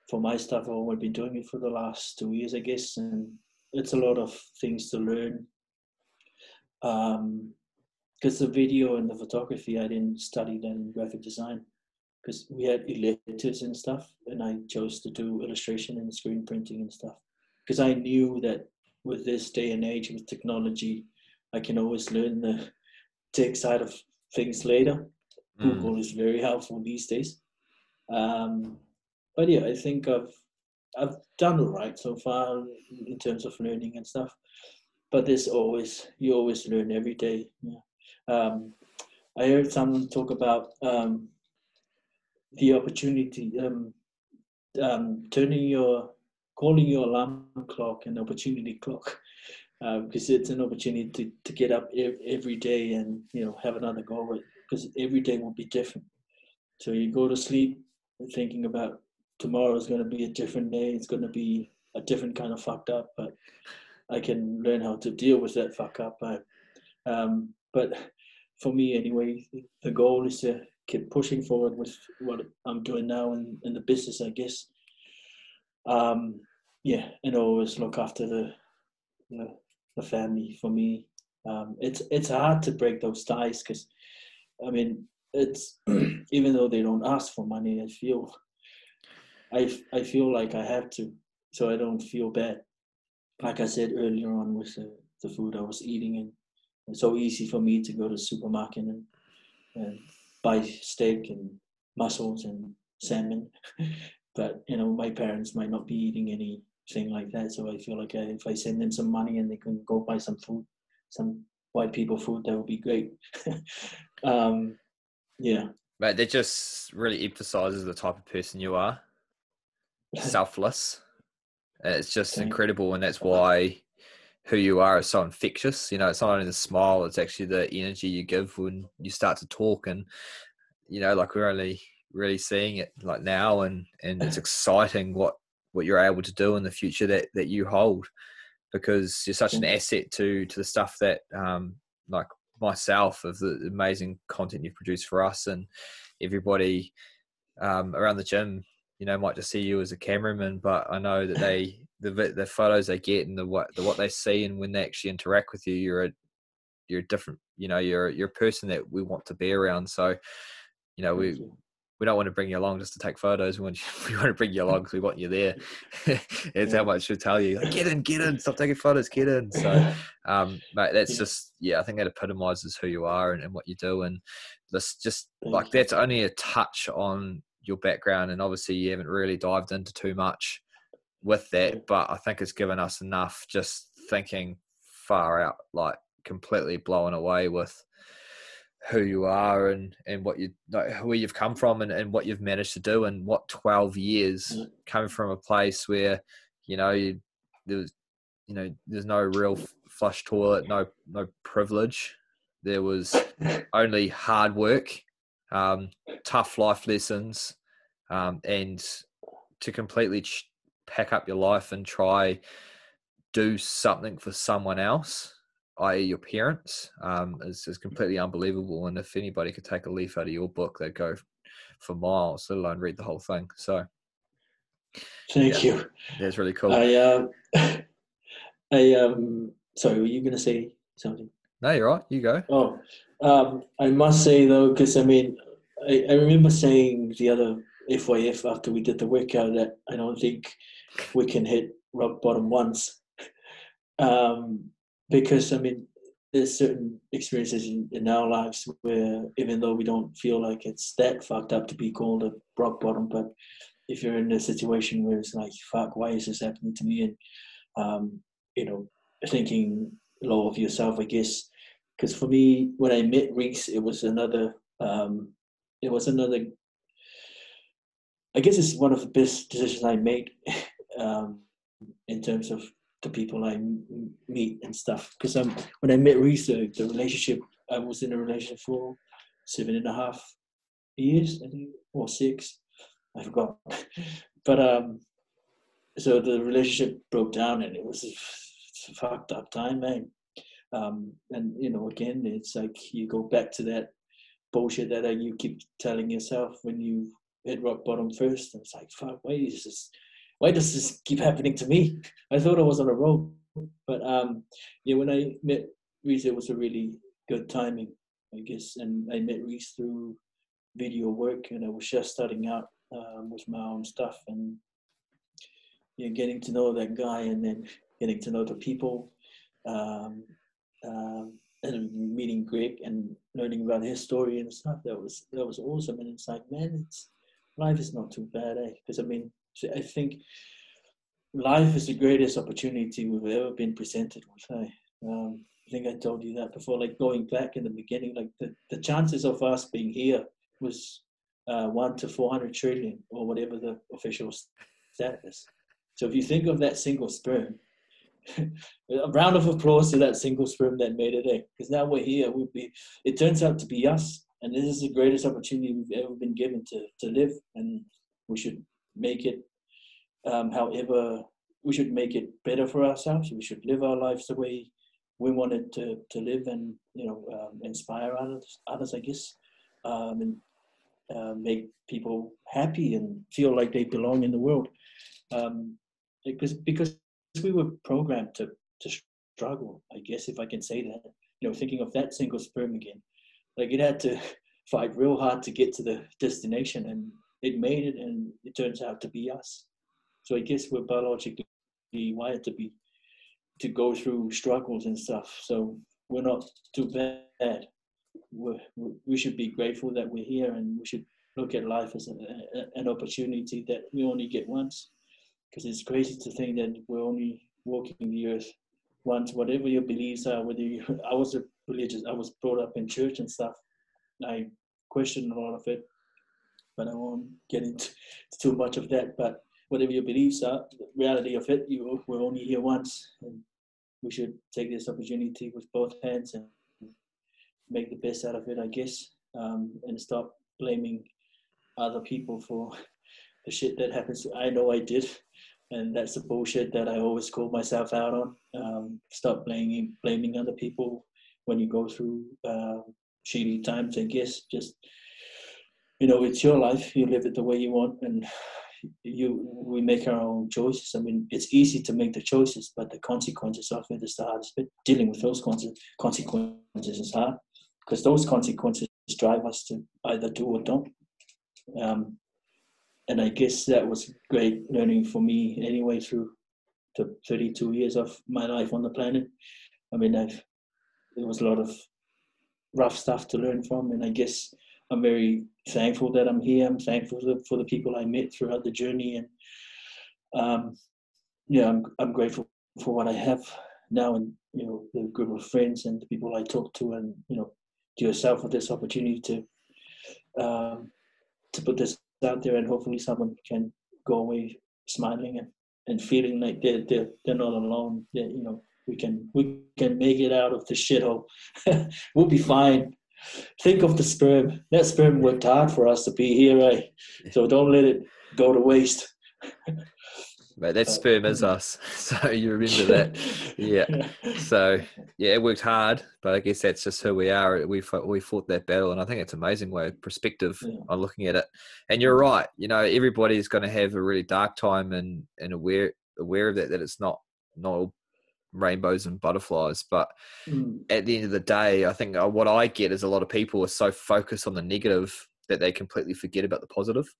for my stuff, I've only been doing it for the last 2 years, I guess. And it's a lot of things to learn. Because the video and the photography, I didn't study that in graphic design, because we had electives and stuff, and I chose to do illustration and screen printing and stuff, because I knew that with this day and age, with technology, I can always learn the tech side of things later. Google is very helpful these days. But yeah, I think I've done all right so far in terms of learning and stuff, but there's always, you always learn every day. Yeah. I heard someone talk about the opportunity, calling your alarm clock an opportunity clock, because it's an opportunity to get up every day and, you know, have another go, because every day will be different. So you go to sleep thinking about tomorrow is going to be a different day. It's going to be a different kind of fucked up, but I can learn how to deal with that fuck up. But for me anyway, the goal is to keep pushing forward with what I'm doing now in the business, I guess. Yeah, and always look after the family. For me, it's hard to break those ties, because I mean, it's even though they don't ask for money, I feel like I have to, so I don't feel bad. Like I said earlier on with the food I was eating, and it's so easy for me to go to the supermarket and buy steak and mussels and salmon. But, you know, my parents might not be eating anything like that. So I feel like if I send them some money and they can go buy some food, some white people food, that would be great. Yeah. Mate, that just really emphasizes the type of person you are. Selfless. It's just incredible. And that's why who you are is so infectious. You know, it's not only the smile, it's actually the energy you give when you start to talk. And, you know, like we're only really seeing it like now, and it's exciting what you're able to do in the future that you hold, because you're such an asset to the stuff that like myself, of the amazing content you've produced for us, and everybody around the gym, you know, might just see you as a cameraman, but I know that the photos they get and what they see, and when they actually interact with you, you're different, you know, you're a person that we want to be around. So, you know, we don't want to bring you along just to take photos. We want to bring you along because we want you there. It's how much we tell you. Like, get in, stop taking photos, get in. So, mate, that's just, yeah, I think that epitomizes who you are and what you do. And this just, like, that's only a touch on your background. And obviously you haven't really dived into too much with that, but I think it's given us enough, just thinking far out, like completely blown away with who you are and what you, like, where you've come from and what you've managed to do, and what 12 years coming from a place where, you know, there's no real flush toilet, no privilege. There was only hard work, tough life lessons, and to completely pack up your life and try do something for someone else, i.e. your parents, is completely unbelievable. And if anybody could take a leaf out of your book, they'd go for miles, let alone read the whole thing. So thank you. That's really cool. Sorry, were you going to say something? No, you're right. You go. Oh, I must say though, because I mean, I remember saying the other FYF after we did the workout that I don't think we can hit rock bottom once. Because, I mean, there's certain experiences in our lives where, even though we don't feel like it's that fucked up to be called a rock bottom, but if you're in a situation where it's like, fuck, why is this happening to me? And you know, thinking low of yourself, I guess. Because for me, when I met Reese, it was another, I guess it's one of the best decisions I made in terms of the people I meet and stuff. Because when I met Reese, the relationship, I was in a relationship for 7.5 years, I think, or 6, I forgot. But so the relationship broke down, and it was a fucked up time, man. And you know, again, it's like you go back to that bullshit that you keep telling yourself when you hit rock bottom first. And it's like, fuck, why does this keep happening to me? I thought I was on a roll. But yeah, when I met Reese, it was a really good timing, I guess. And I met Reese through video work, and I was just starting out with my own stuff, and you know, getting to know that guy, and then getting to know the people. And meeting Greg and learning about his story and stuff, that was awesome. And it's like, man, life is not too bad, eh? Because I mean, I think life is the greatest opportunity we've ever been presented with, eh? I think I told you that before, like going back in the beginning, like the chances of us being here was 1 to 400 trillion, or whatever the official stat is. So if you think of that single sperm, a round of applause to that single sperm that made it, eh? Because now we're here. It turns out to be us, and this is the greatest opportunity we've ever been given to live, and we should make it. However, we should make it better for ourselves. We should live our lives the way we wanted to live, and you know, inspire others, I guess, and make people happy and feel like they belong in the world, because. We were programmed to struggle, I guess, if I can say that. You know, thinking of that single sperm again, like it had to fight real hard to get to the destination, and it made it, and it turns out to be us. So I guess we're biologically wired to go through struggles and stuff. So we're not too bad. We should be grateful that we're here, and we should look at life as an opportunity that we only get once. Because it's crazy to think that we're only walking the earth once, whatever your beliefs are, I was religious, I was brought up in church and stuff. I questioned a lot of it, but I won't get into too much of that. But whatever your beliefs are, the reality of it, we're only here once. And we should take this opportunity with both hands and make the best out of it, I guess, and stop blaming other people for the shit that happens. I know I did. And that's the bullshit that I always call myself out on. Stop blaming other people when you go through shitty times, I guess. Just, you know, it's your life. You live it the way you want, and we make our own choices. I mean, it's easy to make the choices, but the consequences of it is the hardest bit. Dealing with those consequences is hard, because those consequences drive us to either do or don't. And I guess that was great learning for me anyway through the 32 years of my life on the planet. I mean, there was a lot of rough stuff to learn from, and I guess I'm very thankful that I'm here. I'm thankful for the people I met throughout the journey, and yeah, I'm grateful for what I have now, and you know, the group of friends and the people I talk to, and you know, to yourself for this opportunity to put this out there, and hopefully someone can go away smiling and feeling like they're not alone. That, you know, we can make it out of the shithole. We'll be fine. Think of the sperm. That sperm worked hard for us to be here, right? So don't let it go to waste. Mate, that sperm is us. So you remember that. Yeah. So yeah, it worked hard, but I guess that's just who we are. We fought that battle, and I think it's an amazing way of perspective on looking at it. And you're right. You know, everybody's going to have a really dark time, and aware of that it's not all rainbows and butterflies. But at the end of the day, I think what I get is a lot of people are so focused on the negative that they completely forget about the positive.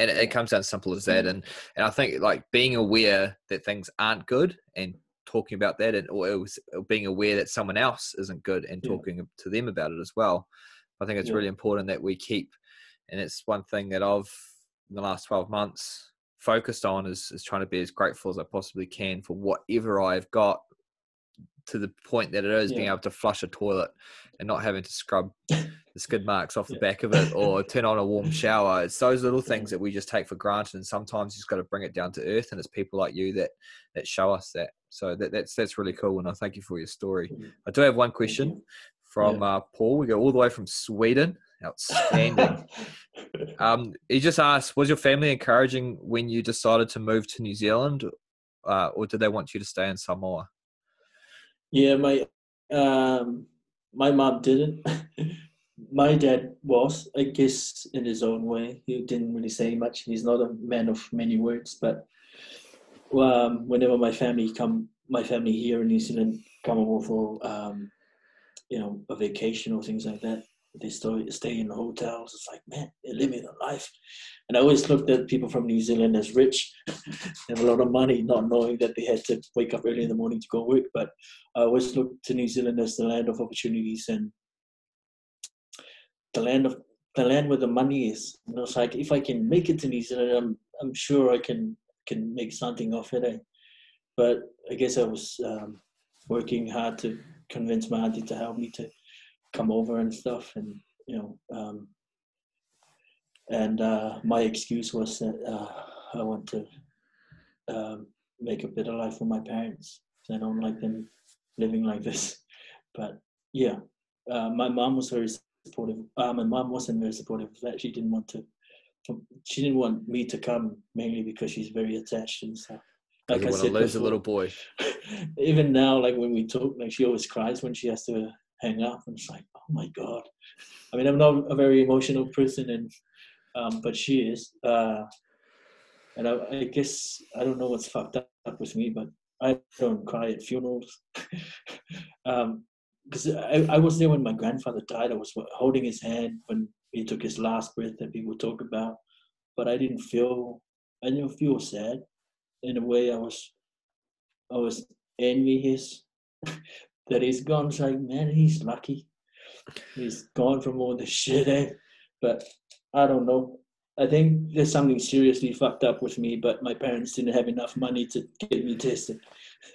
And it comes down as simple as that. And I think like being aware that things aren't good and talking about that, or being aware that someone else isn't good and talking to them about it as well. I think it's really important that we keep. And it's one thing that in the last 12 months, focused on is trying to be as grateful as I possibly can for whatever I've got, to the point that it is being able to flush a toilet and not having to scrub the skid marks off the back of it or turn on a warm shower. It's those little things that we just take for granted, and sometimes you just got to bring it down to earth, and it's people like you that show us that. So that's really cool, and I thank you for your story. I do have one question from Paul. We go all the way from Sweden. Outstanding. He just asked, was your family encouraging when you decided to move to New Zealand, or did they want you to stay in Samoa? Yeah, my mom didn't. My dad was, I guess, in his own way. He didn't really say much. He's not a man of many words, but whenever my family here in New Zealand come over for a vacation or things like that, they stay in the hotels. It's like, man, they're living a life. And I always looked at people from New Zealand as rich, they have a lot of money, not knowing that they had to wake up early in the morning to go work. But I always looked to New Zealand as the land of opportunities and the land where the money is. And it's like, if I can make it to New Zealand, I'm sure I can make something of it. But I guess I was working hard to convince my auntie to help me to come over and stuff, and my excuse was that I want to make a better life for my parents. I don't like them living like this. But my mom was very supportive. My mom wasn't very supportive of that. She didn't want me to come, mainly because she's very attached and stuff. Like I said, lose a little boy. Even now, like when we talk, like she always cries when she has to hang up, and it's like, oh my god. I mean, I'm not a very emotional person, and but she is, and I guess I don't know what's fucked up with me, but I don't cry at funerals. Because I was there when my grandfather died. I was holding his hand when he took his last breath that people talk about, but I didn't feel sad. In a way, I was envious that he's gone. It's like, man, he's lucky. He's gone from all this shit, eh? But I don't know. I think there's something seriously fucked up with me, but my parents didn't have enough money to get me tested.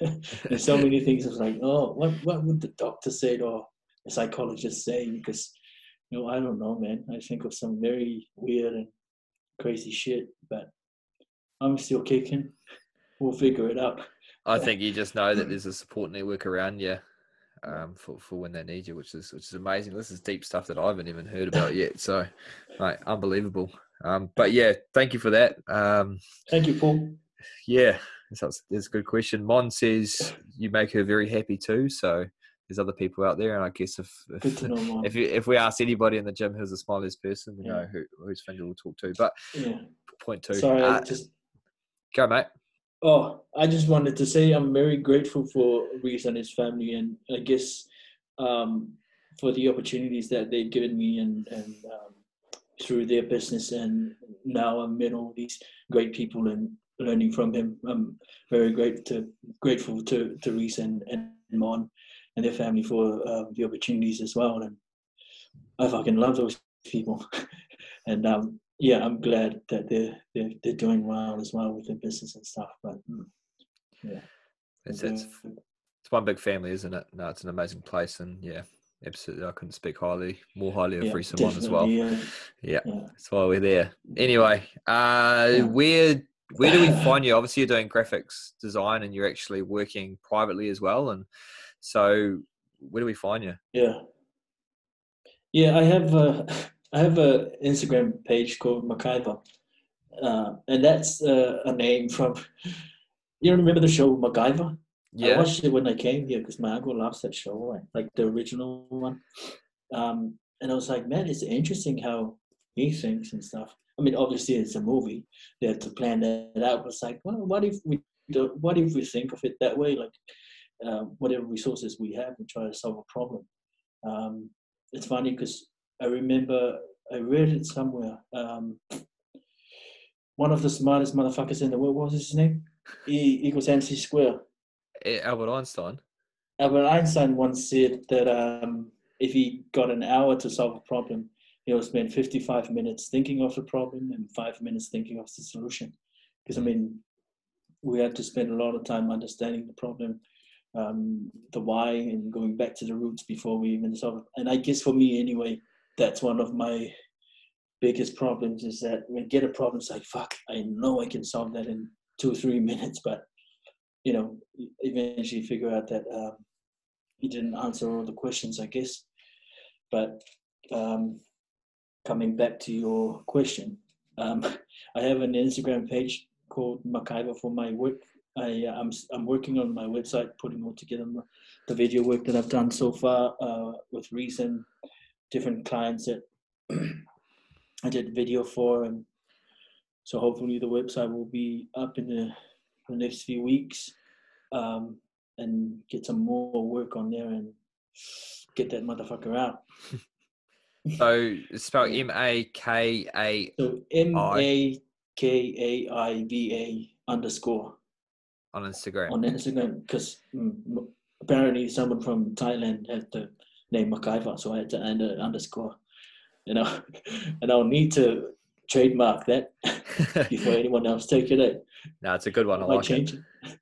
And so many things, I was like, oh, what would the doctor say or the psychologist say? Because, I don't know, man. I think of some very weird and crazy shit, but I'm still kicking. We'll figure it out. I think you just know that there's a support network around you. For when they need you, which is amazing. This is deep stuff that I haven't even heard about yet. So, like, unbelievable. But yeah, thank you for that. Thank you, Paul. Yeah, that's a good question. Mon says you make her very happy too. So there's other people out there, and I guess if we ask anybody in the gym who's the smileyest person, we know whose finger we'll talk to. But point two. Sorry, go, mate. Oh, I just wanted to say I'm very grateful for Reese and his family, and I guess for the opportunities that they've given me and through their business. And now I met all these great people and learning from him. I'm very grateful to Reese and Mon and their family for the opportunities as well. And I fucking love those people. And I'm glad that they're doing well as well with their business and stuff. But it's one big family, isn't it? No, it's an amazing place, and absolutely, I couldn't speak more highly of Reese and Mon as well. Yeah, that's why we're there. Anyway, where do we find you? Obviously, you're doing graphics design, and you're actually working privately as well. And so, where do we find you? Yeah, I have an Instagram page called Makaiva, and that's a name from, you remember the show MacGyver? Yeah. I watched it when I came here because my uncle loves that show, like the original one. And I was like, man, it's interesting how he thinks and stuff. I mean, obviously it's a movie. They have to plan that out. It's like, well, what if we think of it that way? Like, whatever resources we have, we try to solve a problem. It's funny because I remember I read it somewhere. One of the smartest motherfuckers in the world, what was his name? E=mc². Albert Einstein once said that if he got an hour to solve a problem, he'll spend 55 minutes thinking of the problem and 5 minutes thinking of the solution. Because, I mean, we had to spend a lot of time understanding the problem, the why, and going back to the roots before we even solve it. And I guess for me anyway, that's one of my biggest problems, is that when I get a problem, it's like, fuck, I know I can solve that in 2 or 3 minutes, but, you know, eventually figure out that he didn't answer all the questions, I guess. But coming back to your question, I have an Instagram page called Makaiva for my work. I'm working on my website, putting all together the video work that I've done so far with Reese and different clients that I did video for. And so hopefully the website will be up in the next few weeks, and get some more work on there and get that motherfucker out. So it's spelled M-A-K-A-I. So M-A-K-A-I-V-A underscore. On Instagram. On Instagram, because apparently someone from Thailand had the name Makaiva, so I had to add an underscore, you know, and I'll need to trademark that before anyone else take it. No, it's a good one. I like change it.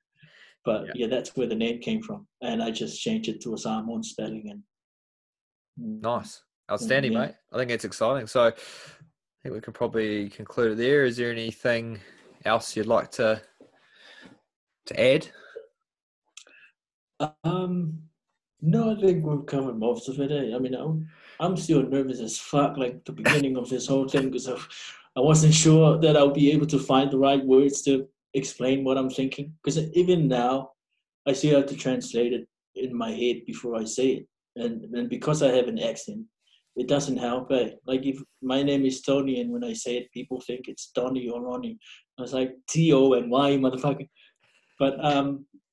But yeah, that's where the name came from, and I just changed it to a Samoan spelling. And nice. Outstanding, mate. I think it's exciting. So I think we could probably conclude it there. Is there anything else you'd like to add? No, I think we've covered most of it. I mean, I'm still nervous as fuck, like the beginning of this whole thing, because I wasn't sure that I'll be able to find the right words to explain what I'm thinking. Because even now, I still have to translate it in my head before I say it. And because I have an accent, it doesn't help, eh? Like, if my name is Tony, and when I say it, people think it's Tony or Ronnie. I was like, T-O-N-Y, motherfucker. But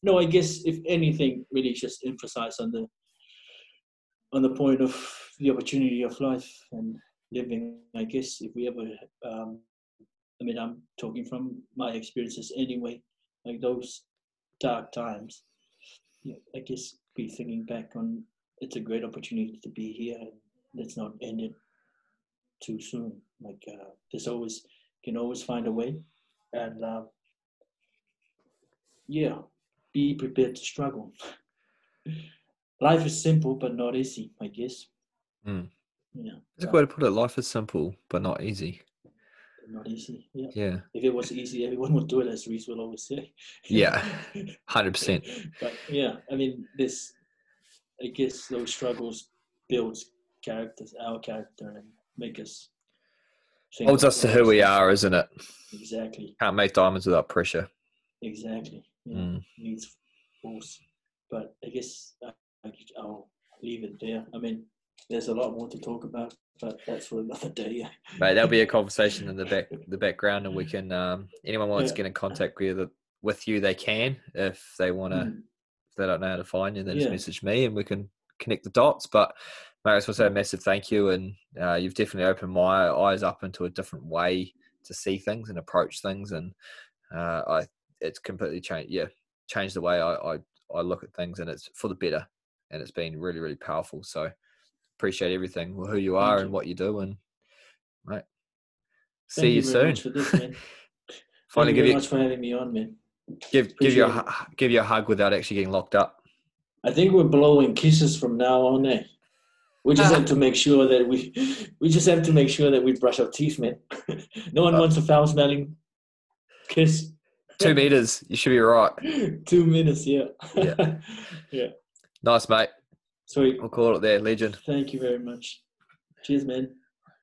no, I guess if anything, really just emphasize on the point of the opportunity of life and living. I guess if we ever, I mean, I'm talking from my experiences anyway, like those dark times, yeah, I guess be thinking back on, it's a great opportunity to be here. Let's not end it too soon. Like, there's always, you can always find a way, and be prepared to struggle. Life is simple but not easy, I guess. Mm. Yeah, that's a good way to put it. Life is simple but not easy. Not easy. Yeah. If it was easy, everyone would do it, as Reese will always say. Yeah, 100%. But yeah, I mean, this, I guess those struggles builds characters, our character, and make us. Holds us to who we are, isn't it? Exactly. Can't make diamonds without pressure. Exactly. Yeah. Needs force. But I guess I'll leave it there. I mean, there's a lot more to talk about, but that's for another day. Yeah. Mate, there'll be a conversation in the background, and we can. Anyone wants to get in contact with you, they can if they want to. Mm. They don't know how to find you, then just message me and we can connect the dots. But mate, I just want to say a massive thank you, and you've definitely opened my eyes up into a different way to see things and approach things, and it's completely changed the way I look at things, and it's for the better, and it's been really, really powerful. So appreciate everything, who you are and what you do, and mate, see you soon. Finally, thank you very much for having me on, man. Give you a hug without actually getting locked up. I think we're blowing kisses from now on, eh? We just have to make sure that we brush our teeth, man. No one wants a foul-smelling kiss. 2 meters, you should be right. 2 minutes, yeah. Yeah. Nice, mate. Sweet. We'll call it there, legend. Thank you very much. Cheers, man.